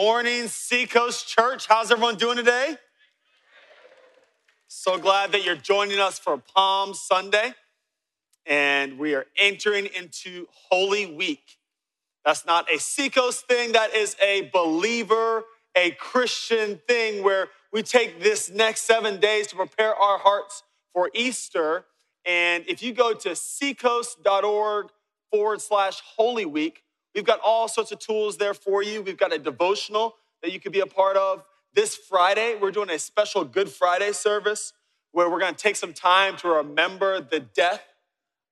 morning, Seacoast Church. How's everyone doing today? So glad that you're joining us for Palm Sunday. And we are entering into Holy Week. That's not a Seacoast thing. That is a believer, a Christian thing where we take this next 7 days to prepare our hearts for Easter. And if you go to seacoast.org/Holy Week, we've got all sorts of tools there for you. We've got a devotional that you could be a part of. This Friday, we're doing a special Good Friday service where we're going to take some time to remember the death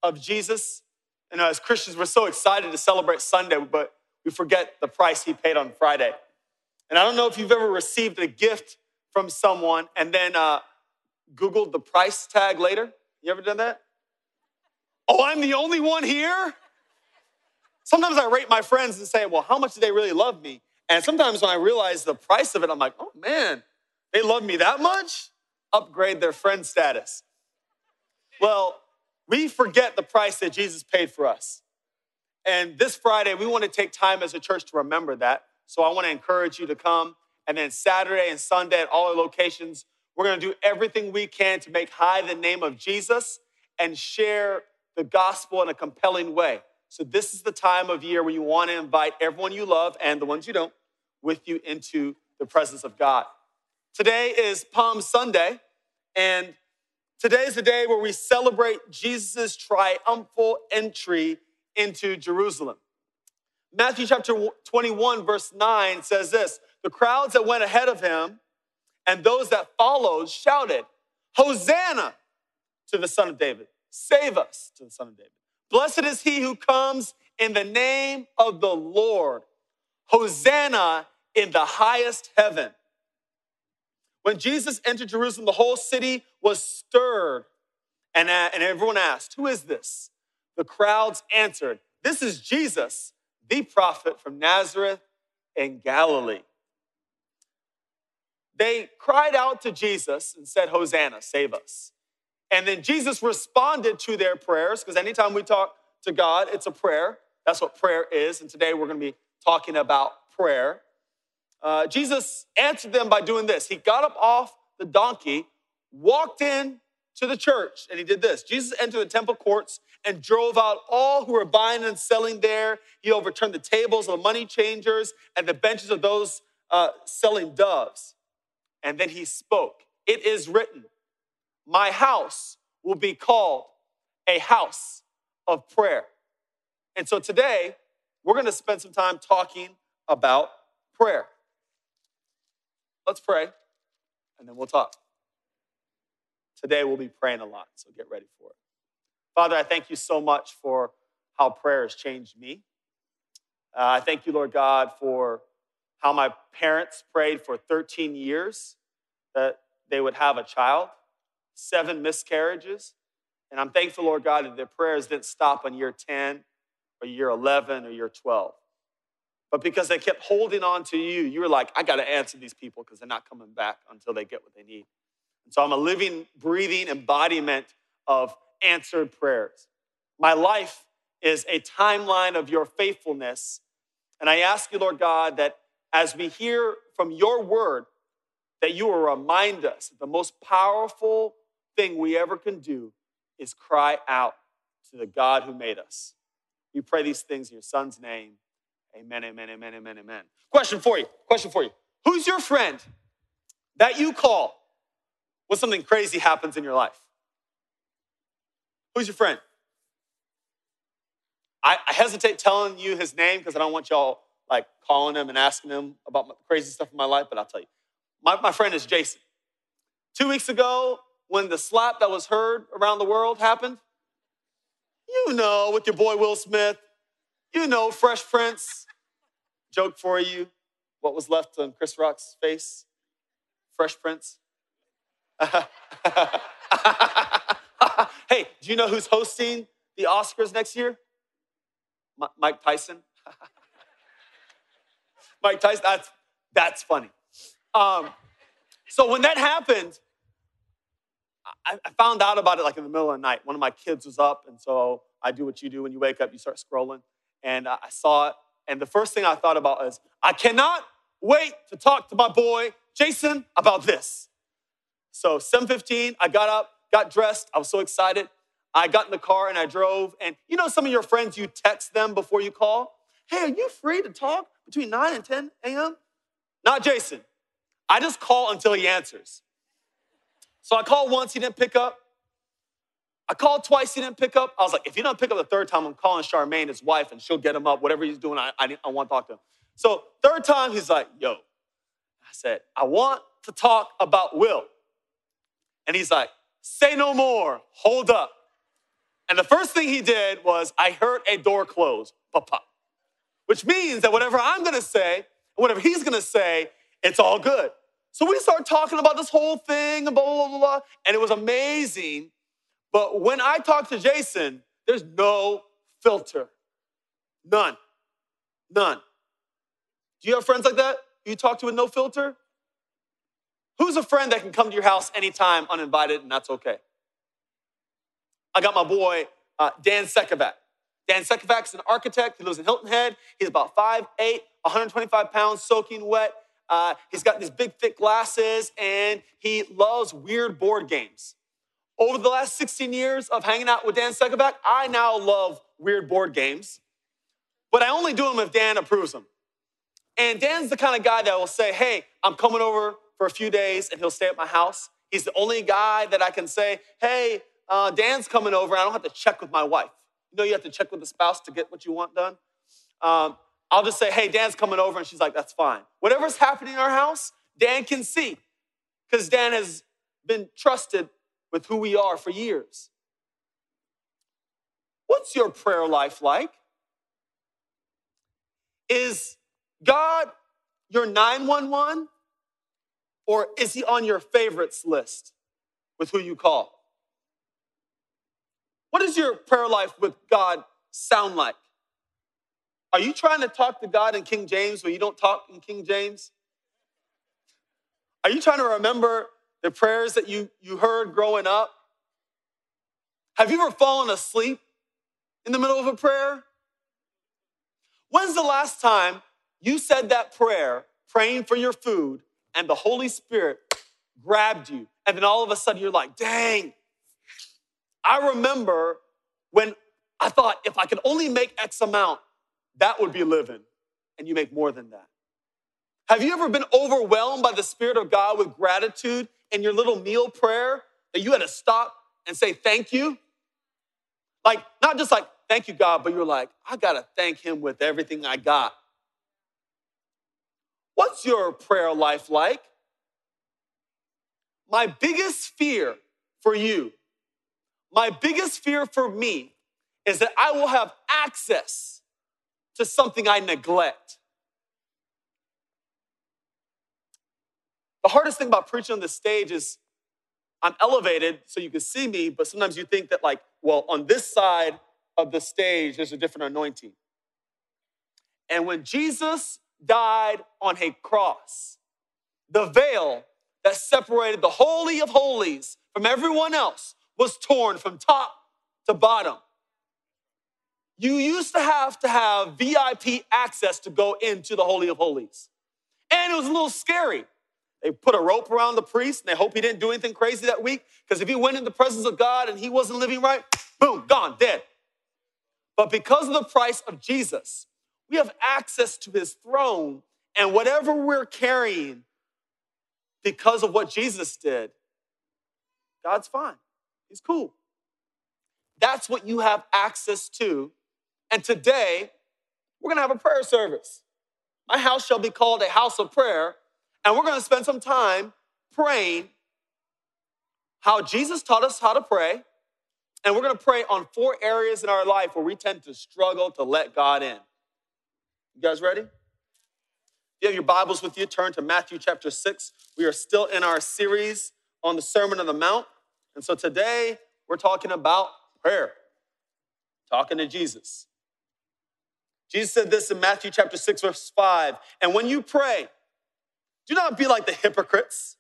of Jesus. And as Christians, we're so excited to celebrate Sunday, but we forget the price he paid on Friday. And I don't know if you've ever received a gift from someone and then Googled the price tag later. You ever done that? Oh, I'm the only one here? Sometimes I rate my friends and say, well, how much do they really love me? And sometimes when I realize the price of it, I'm like, oh man, they love me that much? Upgrade their friend status. Well, we forget the price that Jesus paid for us. And this Friday, we want to take time as a church to remember that. So I want to encourage you to come. And then Saturday and Sunday at all our locations, we're going to do everything we can to make high the name of Jesus and share the gospel in a compelling way. So this is the time of year where you want to invite everyone you love and the ones you don't with you into the presence of God. Today is Palm Sunday, and today is the day where we celebrate Jesus' triumphal entry into Jerusalem. Matthew chapter 21, verse 9 says this, "The crowds that went ahead of him and those that followed shouted, 'Hosanna to the Son of David. Save us to the Son of David. Blessed is he who comes in the name of the Lord. Hosanna in the highest heaven.'" When Jesus entered Jerusalem, the whole city was stirred, and everyone asked, "Who is this?" The crowds answered, "This is Jesus, the prophet from Nazareth in Galilee." They cried out to Jesus and said, "Hosanna, save us." And then Jesus responded to their prayers, because anytime we talk to God, it's a prayer. That's what prayer is. And today we're going to be talking about prayer. Jesus answered them by doing this. He got up off the donkey, walked in to the church, and he did this. Jesus entered the temple courts and drove out all who were buying and selling there. He overturned the tables of the money changers and the benches of those selling doves. And then he spoke. "It is written, my house will be called a house of prayer." And so today, we're going to spend some time talking about prayer. Let's pray, and then we'll talk. Today, we'll be praying a lot, so get ready for it. Father, I thank you so much for how prayer has changed me. I thank you, Lord God, for how my parents prayed for 13 years that they would have a child. 7 miscarriages, and I'm thankful, Lord God, that their prayers didn't stop on year 10 or year 11 or year 12. But because they kept holding on to you, you were like, "I got to answer these people because they're not coming back until they get what they need." And so I'm a living, breathing embodiment of answered prayers. My life is a timeline of your faithfulness, and I ask you, Lord God, that as we hear from your word, that you will remind us that the most powerful thing we ever can do is cry out to the God who made us. We pray these things in your Son's name. Amen, amen, amen, amen, amen. Question for you. Who's your friend that you call when something crazy happens in your life? Who's your friend? I hesitate telling you his name because I don't want y'all like calling him and asking him about crazy stuff in my life, but I'll tell you. My friend is Jason. 2 weeks ago, when the slap that was heard around the world happened, you know, with your boy Will Smith, you know, Fresh Prince. Joke for you, what was left on Chris Rock's face? Fresh Prince. Hey, do you know who's hosting the Oscars next year? Mike Tyson. Mike Tyson, that's funny. So when that happened, I found out about it like in the middle of the night. One of my kids was up, and so I do what you do when you wake up, you start scrolling. And I saw it, and the first thing I thought about is, I cannot wait to talk to my boy Jason about this. So 7:15, I got up, got dressed. I was so excited. I got in the car and I drove. And you know some of your friends, you text them before you call. Hey, are you free to talk between 9 and 10 a.m.? Not Jason. I just call until he answers. So I called once, he didn't pick up. I called twice, he didn't pick up. I was like, if he doesn't pick up the third time, I'm calling Charmaine, his wife, and she'll get him up. Whatever he's doing, I want to talk to him. So third time, he's like, yo. I said, I want to talk about Will. And he's like, say no more, hold up. And the first thing he did was, I heard a door close, pop, which means that whatever I'm going to say, whatever he's going to say, it's all good. So we started talking about this whole thing and blah, blah, blah, blah. And it was amazing. But when I talk to Jason, there's no filter. None. Do you have friends like that? You talk to with no filter? Who's a friend that can come to your house anytime uninvited and that's okay? I got my boy, Dan Sekovac. Dan Sekovac's an architect. He lives in Hilton Head. He's about 5'8", 125 pounds, soaking wet. He's got these big, thick glasses, and he loves weird board games. Over the last 16 years of hanging out with Dan Sekovac, I now love weird board games, but I only do them if Dan approves them. And Dan's the kind of guy that will say, hey, I'm coming over for a few days, and he'll stay at my house. He's the only guy that I can say, hey, Dan's coming over, and I don't have to check with my wife. You know you have to check with the spouse to get what you want done. I'll just say, hey, Dan's coming over, and she's like, that's fine. Whatever's happening in our house, Dan can see, because Dan has been trusted with who we are for years. What's your prayer life like? Is God your 911, or is he on your favorites list with who you call? What does your prayer life with God sound like? Are you trying to talk to God in King James when you don't talk in King James? Are you trying to remember the prayers that you heard growing up? Have you ever fallen asleep in the middle of a prayer? When's the last time you said that prayer, praying for your food, and the Holy Spirit grabbed you, and then all of a sudden you're like, dang, I remember when I thought if I could only make X amount, that would be living, and you make more than that. Have you ever been overwhelmed by the Spirit of God with gratitude in your little meal prayer that you had to stop and say thank you? Like, not just like, thank you, God, but you're like, I got to thank him with everything I got. What's your prayer life like? My biggest fear for you, my biggest fear for me is that I will have access to something I neglect. The hardest thing about preaching on the stage is I'm elevated so you can see me, but sometimes you think that like, well, on this side of the stage, there's a different anointing. And when Jesus died on a cross, the veil that separated the Holy of Holies from everyone else was torn from top to bottom. You used to have VIP access to go into the Holy of Holies. And it was a little scary. They put a rope around the priest, and they hope he didn't do anything crazy that week, because if he went in the presence of God and he wasn't living right, boom, gone, dead. But because of the price of Jesus, we have access to his throne, and whatever we're carrying, because of what Jesus did, God's fine. He's cool. That's what you have access to. And today, we're going to have a prayer service. My house shall be called a house of prayer, and we're going to spend some time praying how Jesus taught us how to pray, and we're going to pray on four areas in our life where we tend to struggle to let God in. You guys ready? If you have your Bibles with you, turn to Matthew chapter 6. We are still in our series on the Sermon on the Mount, and so today we're talking about prayer, talking to Jesus. Jesus said this in Matthew chapter 6, verse 5, and when you pray, do not be like the hypocrites,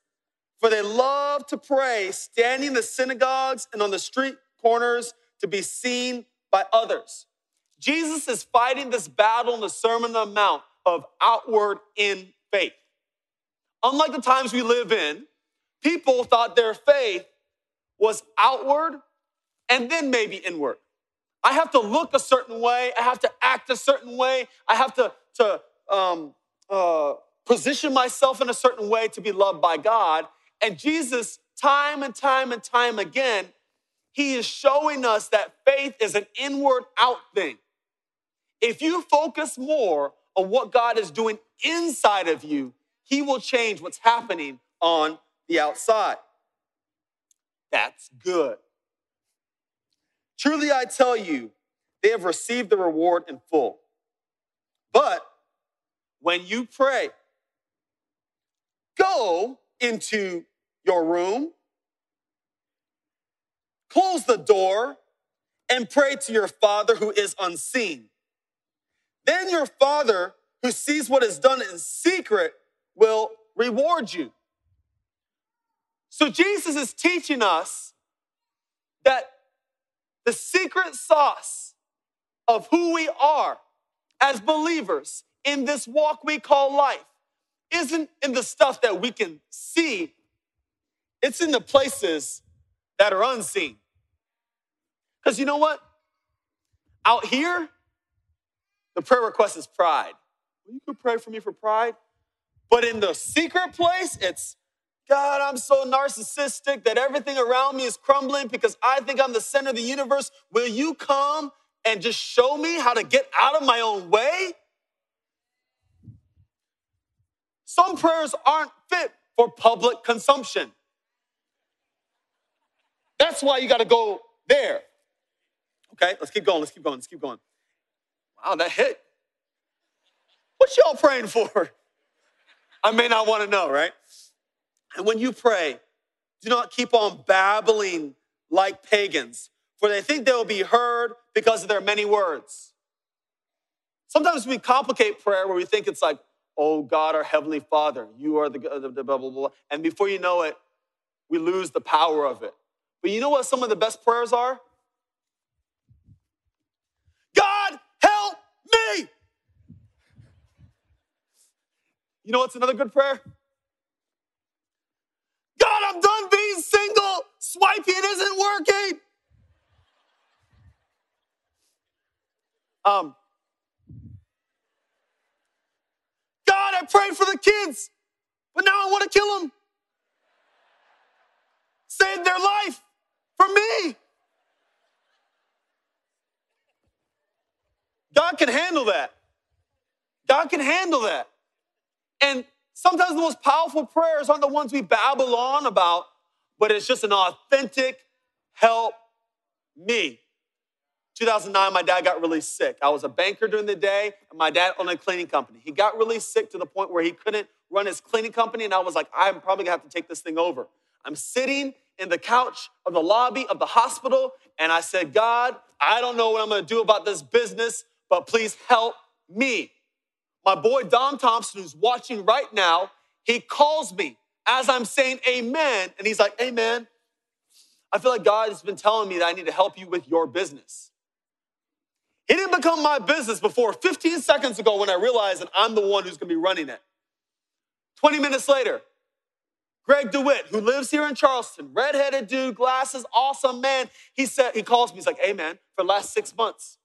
for they love to pray, standing in the synagogues and on the street corners to be seen by others. Jesus is fighting this battle in the Sermon on the Mount of outward in faith. Unlike the times we live in, people thought their faith was outward and then maybe inward. I have to look a certain way. I have to act a certain way. I have to position myself in a certain way to be loved by God. And Jesus, time and time again, he is showing us that faith is an inward out thing. If you focus more on what God is doing inside of you, he will change what's happening on the outside. That's good. Truly I tell you, they have received the reward in full. But when you pray, go into your room, close the door, and pray to your Father who is unseen. Then your Father who sees what is done in secret will reward you. So Jesus is teaching us that the secret sauce of who we are as believers in this walk we call life isn't in the stuff that we can see. It's in the places that are unseen. Because you know what? Out here, the prayer request is pride. You could pray for me for pride. But in the secret place, it's, God, I'm so narcissistic that everything around me is crumbling because I think I'm the center of the universe. Will you come and just show me how to get out of my own way? Some prayers aren't fit for public consumption. That's why you got to go there. Okay, let's keep going. Wow, that hit. What y'all praying for? I may not want to know, right? And when you pray, do not keep on babbling like pagans, for they think they will be heard because of their many words. Sometimes we complicate prayer where we think it's like, oh God, our Heavenly Father, you are the blah, blah, blah. And before you know it, we lose the power of it. But you know what some of the best prayers are? God, help me! You know what's another good prayer? God, I'm done being single. Swiping isn't working. God, I prayed for the kids, but now I want to kill them. Save their life for me. God can handle that. And sometimes the most powerful prayers aren't the ones we babble on about, but it's just an authentic help me. 2009, my dad got really sick. I was a banker during the day, and my dad owned a cleaning company. He got really sick to the point where he couldn't run his cleaning company, and I was like, I'm probably going to have to take this thing over. I'm sitting in the couch of the lobby of the hospital, and I said, God, I don't know what I'm going to do about this business, but please help me. My boy Dom Thompson, who's watching right now, he calls me as I'm saying amen. And he's like, amen. I feel like God has been telling me that I need to help you with your business. It didn't become my business before 15 seconds ago when I realized that I'm the one who's going to be running it. 20 minutes later, Greg DeWitt, who lives here in Charleston, redheaded dude, glasses, awesome man. He calls me. He's like, amen, for the last 6 months.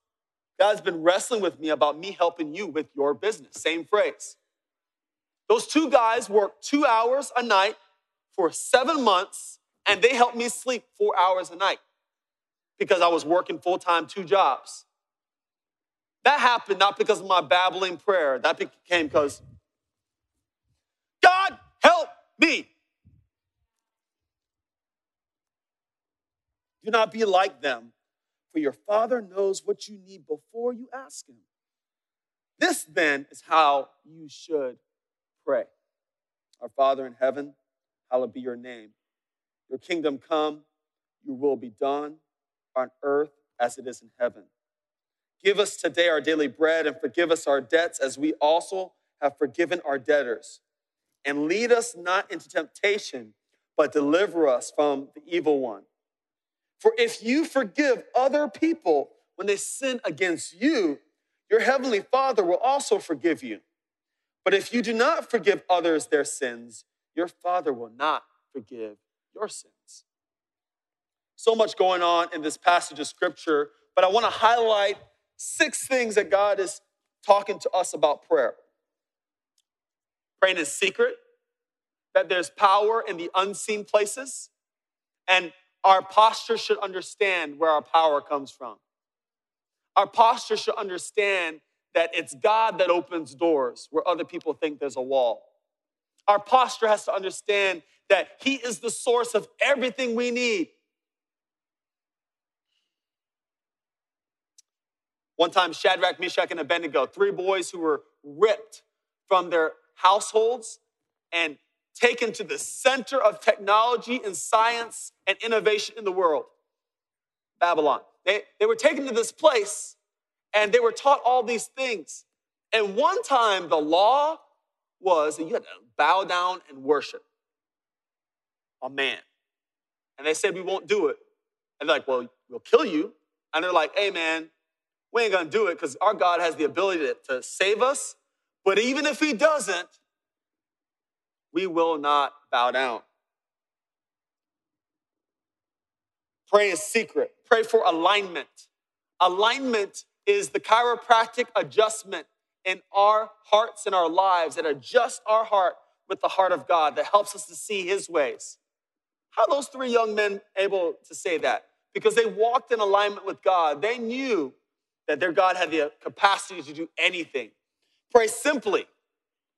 God's been wrestling with me about me helping you with your business. Same phrase. Those two guys worked 2 hours a night for 7 months, and they helped me sleep 4 hours a night because I was working full-time, 2 jobs. That happened not because of my babbling prayer. That came because, God, help me. Do not be like them. For your Father knows what you need before you ask him. This, then, is how you should pray. Our Father in heaven, hallowed be your name. Your kingdom come, your will be done on earth as it is in heaven. Give us today our daily bread and forgive us our debts as we also have forgiven our debtors. And lead us not into temptation, but deliver us from the evil one. For if you forgive other people when they sin against you, your heavenly Father will also forgive you. But if you do not forgive others their sins, your Father will not forgive your sins. So much going on in this passage of scripture, but I want to highlight 6 things that God is talking to us about prayer. Praying in secret, that there's power in the unseen places, and our posture should understand where our power comes from. Our posture should understand that it's God that opens doors where other people think there's a wall. Our posture has to understand that He is the source of everything we need. One time, Shadrach, Meshach, and Abednego, 3 boys who were ripped from their households and taken to the center of technology and science and innovation in the world, Babylon. They were taken to this place, and they were taught all these things. And one time, the law was that you had to bow down and worship a man. And they said, we won't do it. And they're like, well, we'll kill you. And they're like, hey, man, we ain't going to do it because our God has the ability to save us. But even if He doesn't, we will not bow down. Pray in secret. Pray for alignment. Alignment is the chiropractic adjustment in our hearts and our lives that adjusts our heart with the heart of God, that helps us to see His ways. How are those 3 young men able to say that? Because they walked in alignment with God. They knew that their God had the capacity to do anything. Pray simply.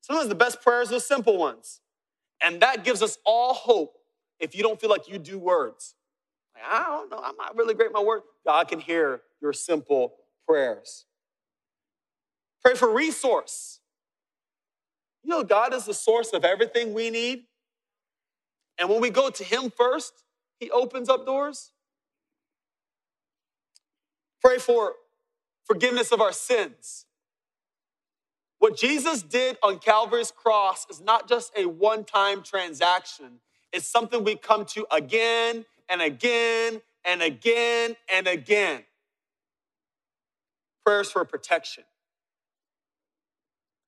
Sometimes the best prayers are simple ones. And that gives us all hope if you don't feel like you do words. Like, I don't know, I'm not really great at my words. God can hear your simple prayers. Pray for resource. You know, God is the source of everything we need. And when we go to Him first, He opens up doors. Pray for forgiveness of our sins. What Jesus did on Calvary's cross is not just a one-time transaction. It's something we come to again and again and again and again. Prayers for protection.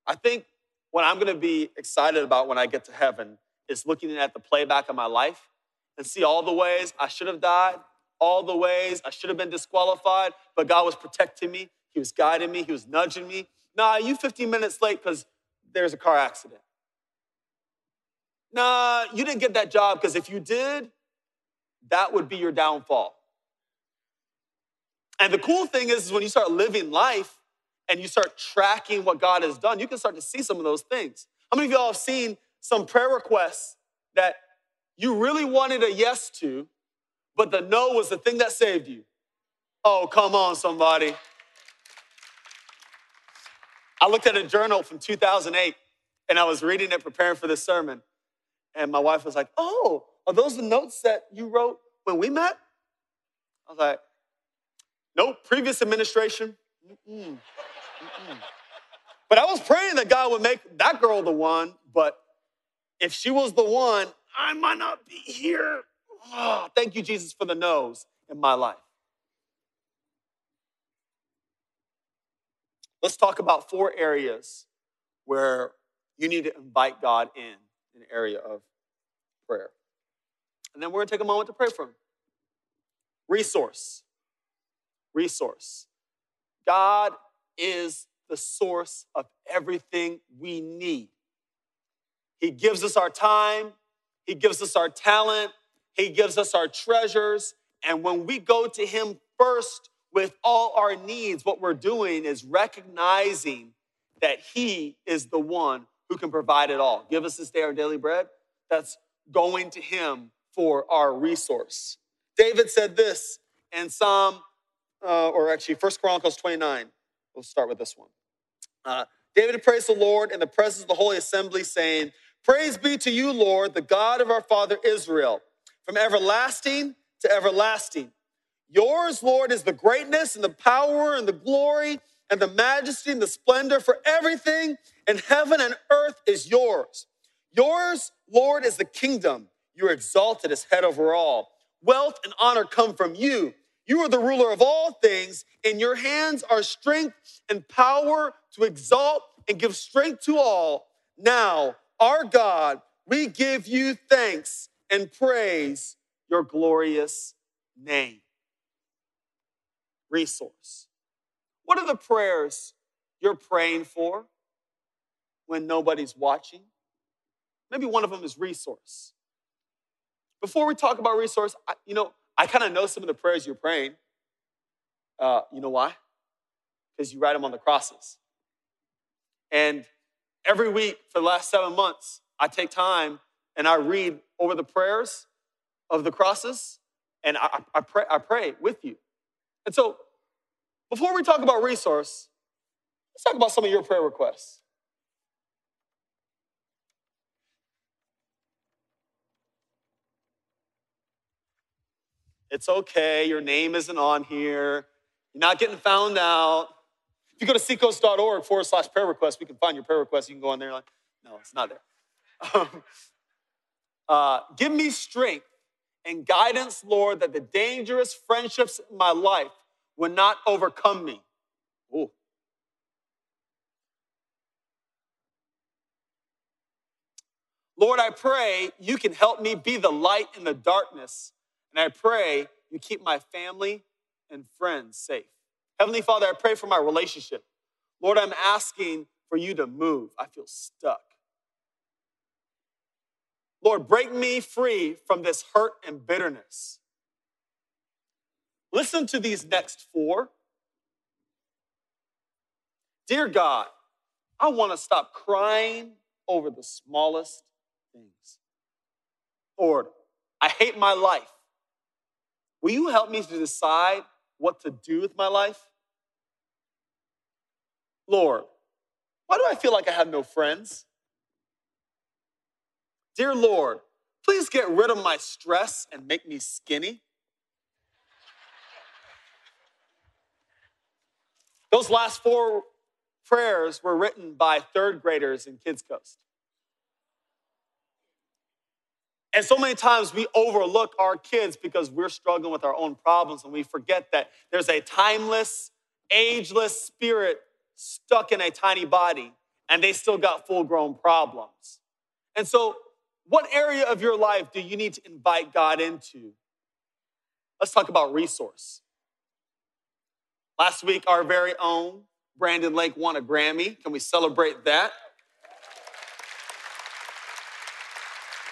I think what I'm going to be excited about when I get to heaven is looking at the playback of my life and see all the ways I should have died, all the ways I should have been disqualified, but God was protecting me. He was guiding me. He was nudging me. Nah, you 15 minutes late because there's a car accident. Nah, you didn't get that job because if you did, that would be your downfall. And the cool thing is when you start living life, and you start tracking what God has done, you can start to see some of those things. How many of y'all have seen some prayer requests that you really wanted a yes to, but the no was the thing that saved you? Oh, come on, somebody. I looked at a journal from 2008, and I was reading it preparing for this sermon. And my wife was like, oh, are those the notes that you wrote when we met? I was like, nope, previous administration. But I was praying that God would make that girl the one, but if she was the one, I might not be here. Oh, thank you, Jesus, for the no's in my life. Let's talk about 4 areas where you need to invite God in an area of prayer. And then we're going to take a moment to pray for Him. Resource. God is the source of everything we need. He gives us our time. He gives us our talent. He gives us our treasures. And when we go to Him first with all our needs, what we're doing is recognizing that He is the one who can provide it all. Give us this day our daily bread. That's going to Him for our resource. David said this in Psalm, or actually 1 Chronicles 29. We'll start with this one. David praised the Lord in the presence of the Holy Assembly, saying, praise be to you, Lord, the God of our father Israel, from everlasting to everlasting. Yours, Lord, is the greatness and the power and the glory and the majesty and the splendor, for everything in heaven and earth is yours. Yours, Lord, is the kingdom. You are exalted as head over all. Wealth and honor come from you. You are the ruler of all things. In your hands are strength and power to exalt and give strength to all. Now, our God, we give you thanks and praise your glorious name. Resource. What are the prayers you're praying for when nobody's watching? Maybe one of them is resource. Before we talk about resource, I kind of know some of the prayers you're praying. You know why? Because you write them on the crosses. And every week for the last 7 months, I take time and I read over the prayers of the crosses, and I pray with you. And so before we talk about resource, let's talk about some of your prayer requests. It's okay, your name isn't on here. You're not getting found out. If you go to seacoast.org/prayer requests, we can find your prayer request. You can go on there and like, no, it's not there. Give me strength and guidance, Lord, that the dangerous friendships in my life will not overcome me. Ooh. Lord, I pray you can help me be the light in the darkness. And I pray you keep my family and friends safe. Heavenly Father, I pray for my relationship. Lord, I'm asking for you to move. I feel stuck. Lord, break me free from this hurt and bitterness. Listen to these next four. Dear God, I want to stop crying over the smallest things. Lord, I hate my life. Will you help me to decide what to do with my life? Lord, why do I feel like I have no friends? Dear Lord, please get rid of my stress and make me skinny. Those last four prayers were written by third graders in Kids Coast. And so many times we overlook our kids because we're struggling with our own problems, and we forget that there's a timeless, ageless spirit stuck in a tiny body, and they still got full-grown problems. And so what area of your life do you need to invite God into? Let's talk about resource. Last week, our very own Brandon Lake won a Grammy. Can we celebrate that?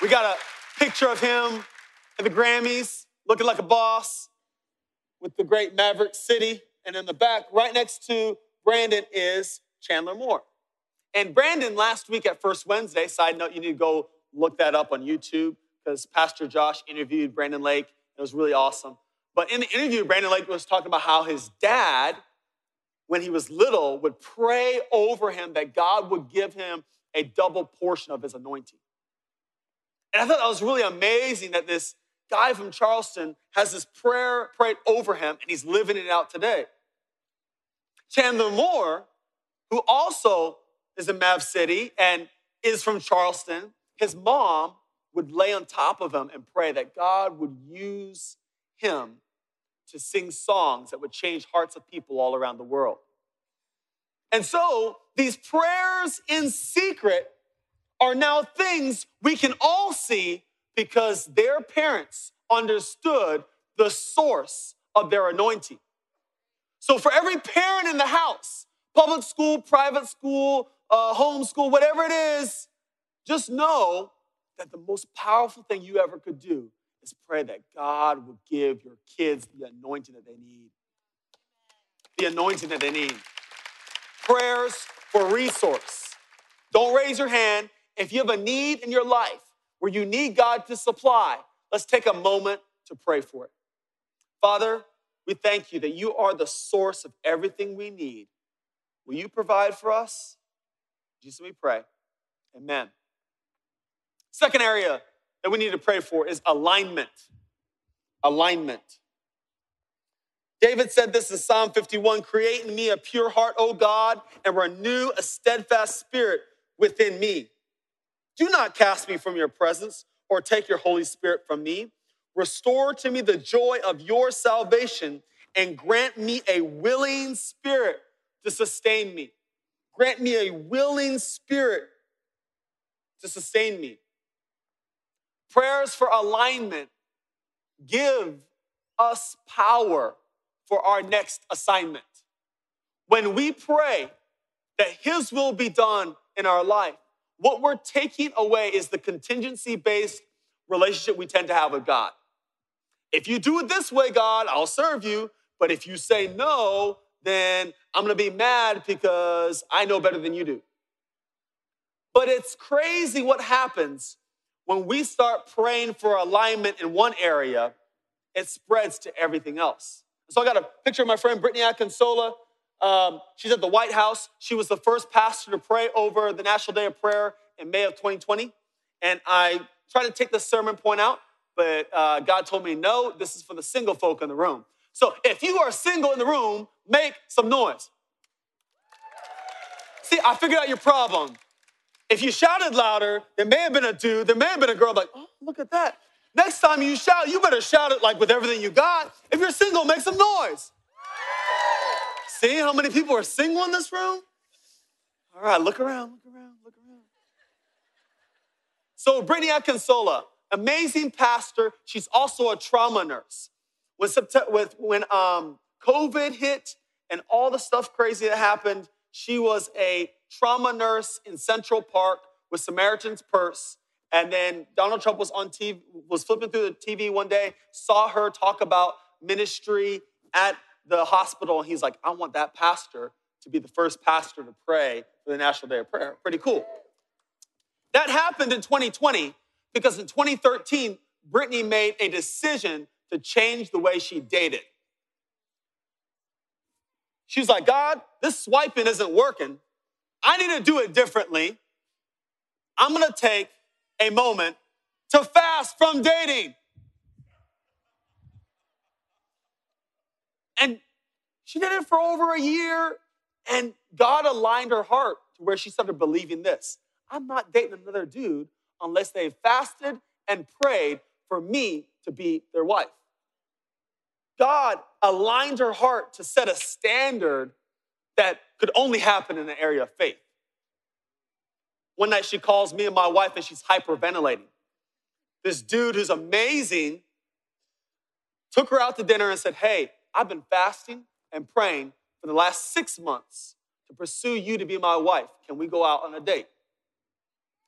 We got a picture of him at the Grammys, looking like a boss with the great Maverick City. And in the back, right next to Brandon, is Chandler Moore. And Brandon, last week at First Wednesday, side note, you need to go look that up on YouTube because Pastor Josh interviewed Brandon Lake. It was really awesome. But in the interview, Brandon Lake was talking about how his dad, when he was little, would pray over him that God would give him a double portion of his anointing. And I thought that was really amazing that this guy from Charleston has this prayer prayed over him, and he's living it out today. Chandler Moore, who also is in Maverick City and is from Charleston, his mom would lay on top of him and pray that God would use him to sing songs that would change hearts of people all around the world. And so these prayers in secret are now things we can all see because their parents understood the source of their anointing. So for every parent in the house, public school, private school, homeschool, whatever it is, just know that the most powerful thing you ever could do is pray that God will give your kids the anointing that they need. The anointing that they need. Prayers for resource. Don't raise your hand. If you have a need in your life where you need God to supply, let's take a moment to pray for it. Father, we thank you that you are the source of everything we need. Will you provide for us? In Jesus, we pray. Amen. Second area that we need to pray for is alignment. Alignment. David said this in Psalm 51, "Create in me a pure heart, O God, and renew a steadfast spirit within me. Do not cast me from your presence or take your Holy Spirit from me. Restore to me the joy of your salvation and grant me a willing spirit to sustain me." Grant me a willing spirit to sustain me. Prayers for alignment give us power for our next assignment. When we pray that His will be done in our life, what we're taking away is the contingency-based relationship we tend to have with God. If you do it this way, God, I'll serve you. But if you say no, then I'm going to be mad because I know better than you do. But it's crazy what happens when we start praying for alignment in one area, it spreads to everything else. So I got a picture of my friend Brittany Akinsola. She's at the White House. She was the first pastor to pray over the National Day of Prayer in May of 2020. And I tried to take the sermon point out, but God told me, no, this is for the single folk in the room. So if you are single in the room, make some noise. See, I figured out your problem. If you shouted louder, there may have been a dude, there may have been a girl, like, oh, look at that. Next time you shout, you better shout it like with everything you got. If you're single, make some noise. See how many people are single in this room? All right, look around, look around, look around. So Brittany Akinsola, amazing pastor. She's also a trauma nurse. When COVID hit and all the stuff crazy that happened, she was a trauma nurse in Central Park with Samaritan's Purse. And then Donald Trump was on TV, was flipping through the TV one day, saw her talk about ministry at the hospital. And he's like, I want that pastor to be the first pastor to pray for the National Day of Prayer. Pretty cool. That happened in 2020 because in 2013, Brittany made a decision to change the way she dated. She's like, God, this swiping isn't working. I need to do it differently. I'm going to take a moment to fast from dating. And she did it for over a year, and God aligned her heart to where she started believing this. I'm not dating another dude unless they fasted and prayed for me to be their wife. God aligned her heart to set a standard that could only happen in the area of faith. One night she calls me and my wife and she's hyperventilating. This dude who's amazing took her out to dinner and said, hey, I've been fasting and praying for the last 6 months to pursue you to be my wife. Can we go out on a date?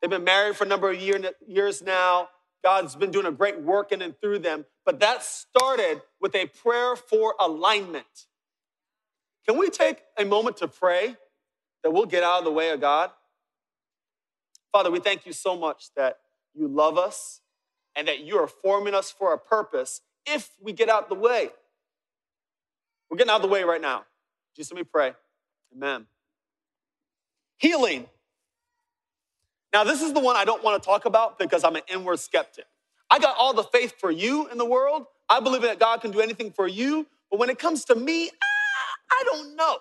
They've been married for a number of years now. God's been doing a great work in and through them. But that started with a prayer for alignment. Can we take a moment to pray that we'll get out of the way of God? Father, we thank you so much that you love us and that you are forming us for a purpose if we get out the way. We're getting out of the way right now. Jesus, let me pray. Amen. Healing. Now, this is the one I don't want to talk about because I'm an inward skeptic. I got all the faith for you in the world. I believe that God can do anything for you. But when it comes to me, I don't know.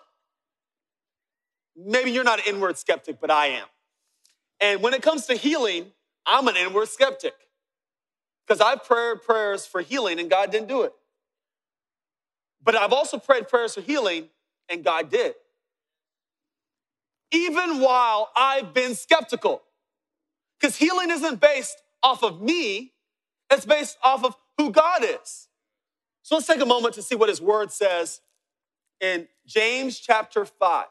Maybe you're not an inward skeptic, but I am. And when it comes to healing, I'm an inward skeptic because I've prayed prayers for healing and God didn't do it. But I've also prayed prayers for healing and God did. Even while I've been skeptical, because healing isn't based off of me, it's based off of who God is. So let's take a moment to see what his word says in James chapter 5.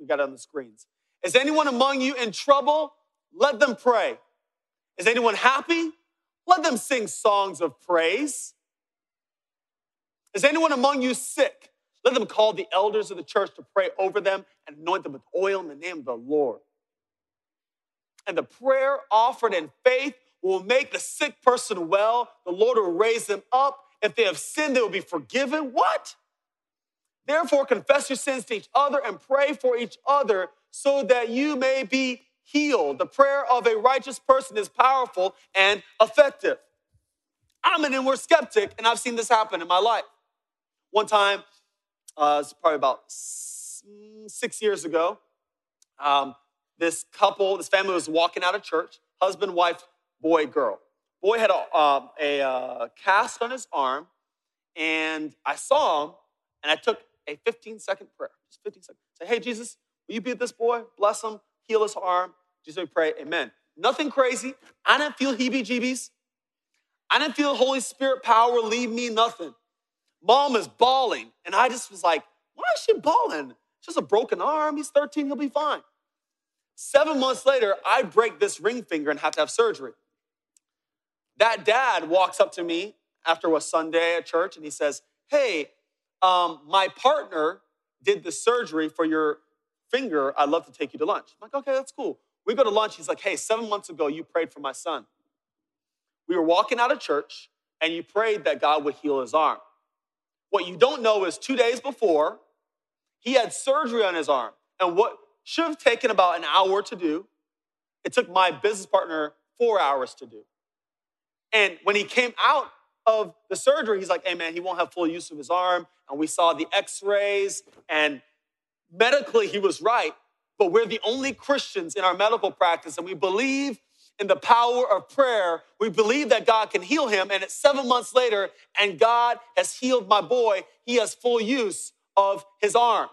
We got it on the screens. Is anyone among you in trouble? Let them pray. Is anyone happy? Let them sing songs of praise. Is anyone among you sick? Let them call the elders of the church to pray over them and anoint them with oil in the name of the Lord. And the prayer offered in faith will make the sick person well. The Lord will raise them up. If they have sinned, they will be forgiven. What? Therefore, confess your sins to each other and pray for each other so that you may be healed. The prayer of a righteous person is powerful and effective. I'm an inward skeptic, and I've seen this happen in my life. One time, it's probably about 6 years ago, this couple, this family was walking out of church, husband, wife, boy, girl. Boy had a cast on his arm, and I saw him, and I took a 15-second prayer, just 15 seconds. Say, hey, Jesus, will you be this boy? Bless him, heal his arm. Jesus, we pray, amen. nothing crazy. I didn't feel heebie-jeebies. I didn't feel Holy Spirit power leave me, nothing. Mom is bawling. And I just was like, why is she bawling? It's just a broken arm. He's 13. He'll be fine. 7 months later, I break this ring finger and have to have surgery. That dad walks up to me after a Sunday at church, and he says, hey, my partner did the surgery for your finger. I'd love to take you to lunch. I'm like, okay, that's cool. We go to lunch. He's like, hey, 7 months ago, you prayed for my son. We were walking out of church, and you prayed that God would heal his arm. What you don't know is 2 days before, he had surgery on his arm. And what should have taken about an hour to do, it took my business partner 4 hours to do. And when he came out of the surgery, he's like, hey, man, he won't have full use of his arm. And we saw the x-rays, and medically he was right. But we're the only Christians in our medical practice, and we believe in the power of prayer. We believe that God can heal him, and it's 7 months later, and God has healed my boy. He has full use of his arm.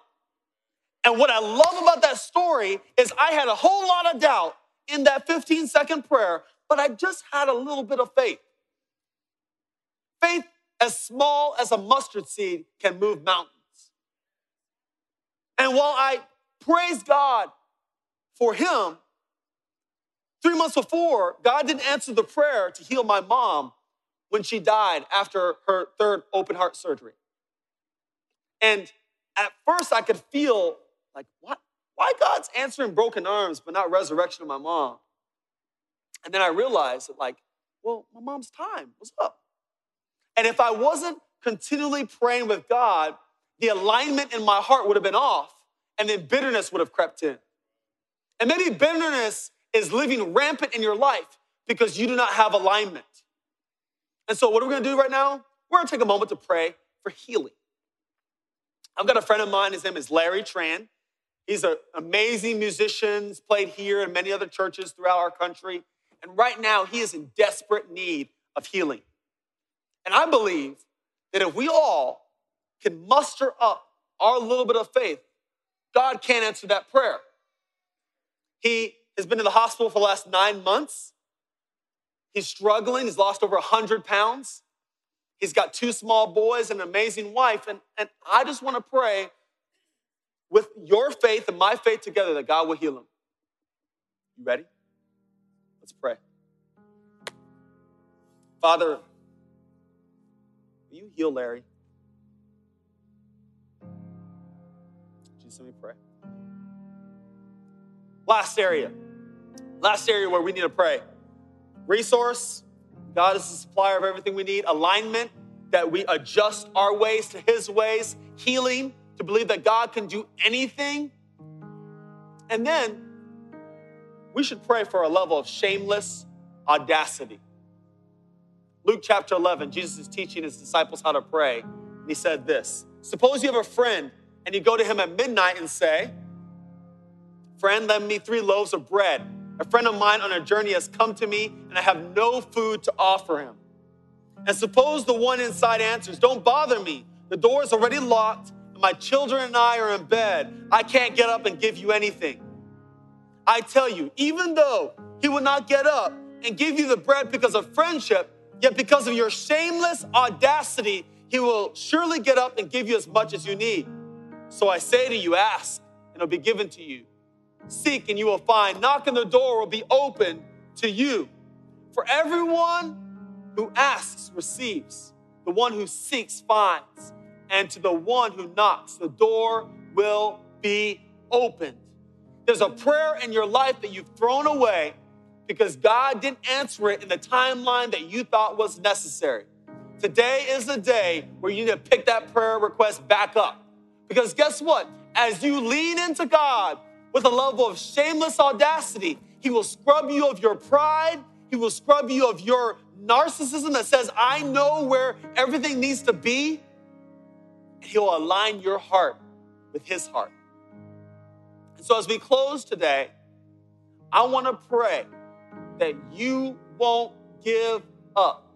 And what I love about that story is I had a whole lot of doubt in that 15-second prayer, but I just had a little bit of faith. Faith as small as a mustard seed can move mountains. And while I praise God for him, 3 months before, God didn't answer the prayer to heal my mom when she died after her third open heart surgery. And at first I could feel like, what? Why God's answering broken arms but not resurrection of my mom? And then I realized that, like, well, my mom's time was up. And if I wasn't continually praying with God, the alignment in my heart would have been off, and then bitterness would have crept in. And maybe bitterness is living rampant in your life because you do not have alignment. And so what are we going to do right now? We're going to take a moment to pray for healing. I've got a friend of mine. His name is Larry Tran. He's an amazing musician. He's played here and many other churches throughout our country. And right now, he is in desperate need of healing. And I believe that if we all can muster up our little bit of faith, God can answer that prayer. He has been in the hospital for the last 9 months. He's struggling. He's lost over 100 pounds. He's got 2 small boys and an amazing wife. And I just want to pray with your faith and my faith together that God will heal him. You ready? Let's pray. Father, will you heal Larry? Jesus, let me pray. Last area where we need to pray. Resource. God is the supplier of everything we need. Alignment, that we adjust our ways to his ways. Healing, to believe that God can do anything. And then we should pray for a level of shameless audacity. Luke chapter 11, Jesus is teaching his disciples how to pray. And he said this, suppose you have a friend and you go to him at midnight and say, friend, lend me 3 loaves of bread. A friend of mine on a journey has come to me and I have no food to offer him. And suppose the one inside answers, don't bother me. The door is already locked and my children and I are in bed. I can't get up and give you anything. I tell you, even though he would not get up and give you the bread because of friendship, yet because of your shameless audacity, he will surely get up and give you as much as you need. So I say to you, ask and it'll be given to you. Seek and you will find. Knock and the door will be open to you. For everyone who asks receives. The one who seeks finds. And to the one who knocks, the door will be opened. There's a prayer in your life that you've thrown away because God didn't answer it in the timeline that you thought was necessary. Today is the day where you need to pick that prayer request back up. Because guess what? As you lean into God with a level of shameless audacity, he will scrub you of your pride. He will scrub you of your narcissism that says, I know where everything needs to be. And he'll align your heart with his heart. And so as we close today, I want to pray that you won't give up.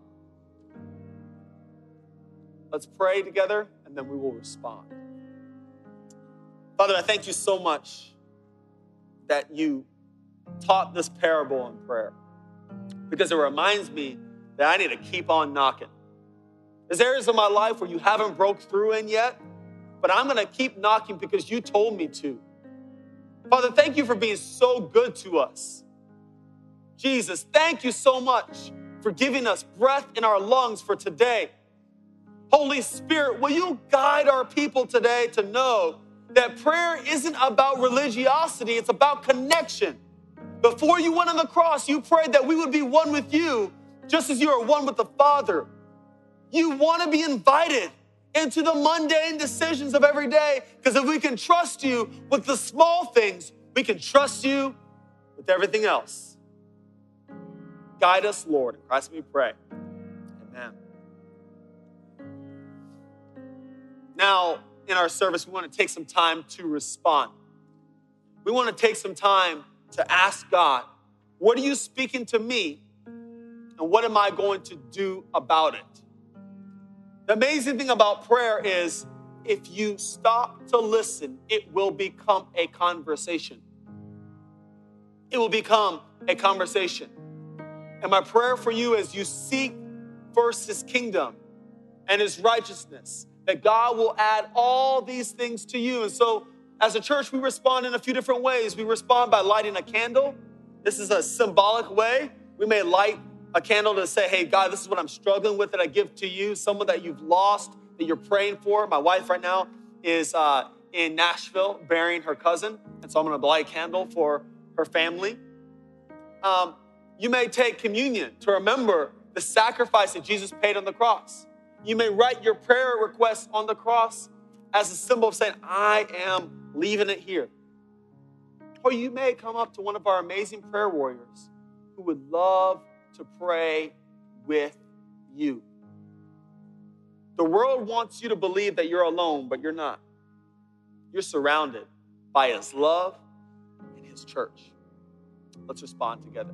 Let's pray together, and then we will respond. Father, I thank you so much that you taught this parable in prayer because it reminds me that I need to keep on knocking. There's areas of my life where you haven't broke through in yet, but I'm going to keep knocking because you told me to. Father, thank you for being so good to us. Jesus, thank you so much for giving us breath in our lungs for today. Holy Spirit, will you guide our people today to know that prayer isn't about religiosity, it's about connection. Before you went on the cross, you prayed that we would be one with you, just as you are one with the Father. You want to be invited into the mundane decisions of every day, because if we can trust you with the small things, we can trust you with everything else. Guide us, Lord. In Christ we pray. Amen. Now, in our service, we want to take some time to respond. We want to take some time to ask God, what are you speaking to me, and what am I going to do about it? The amazing thing about prayer is if you stop to listen, it will become a conversation. It will become a conversation. And my prayer for you is you seek first his kingdom and his righteousness, that God will add all these things to you. And so as a church, we respond in a few different ways. We respond by lighting a candle. This is a symbolic way. We may light a candle to say, hey, God, this is what I'm struggling with that I give to you, someone that you've lost, that you're praying for. My wife right now is in Nashville burying her cousin, and so I'm going to light a candle for her family. You may take communion to remember the sacrifice that Jesus paid on the cross. You may write your prayer requests on the cross as a symbol of saying, I am leaving it here. Or you may come up to one of our amazing prayer warriors who would love to pray with you. The world wants you to believe that you're alone, but you're not. You're surrounded by his love and his church. Let's respond together.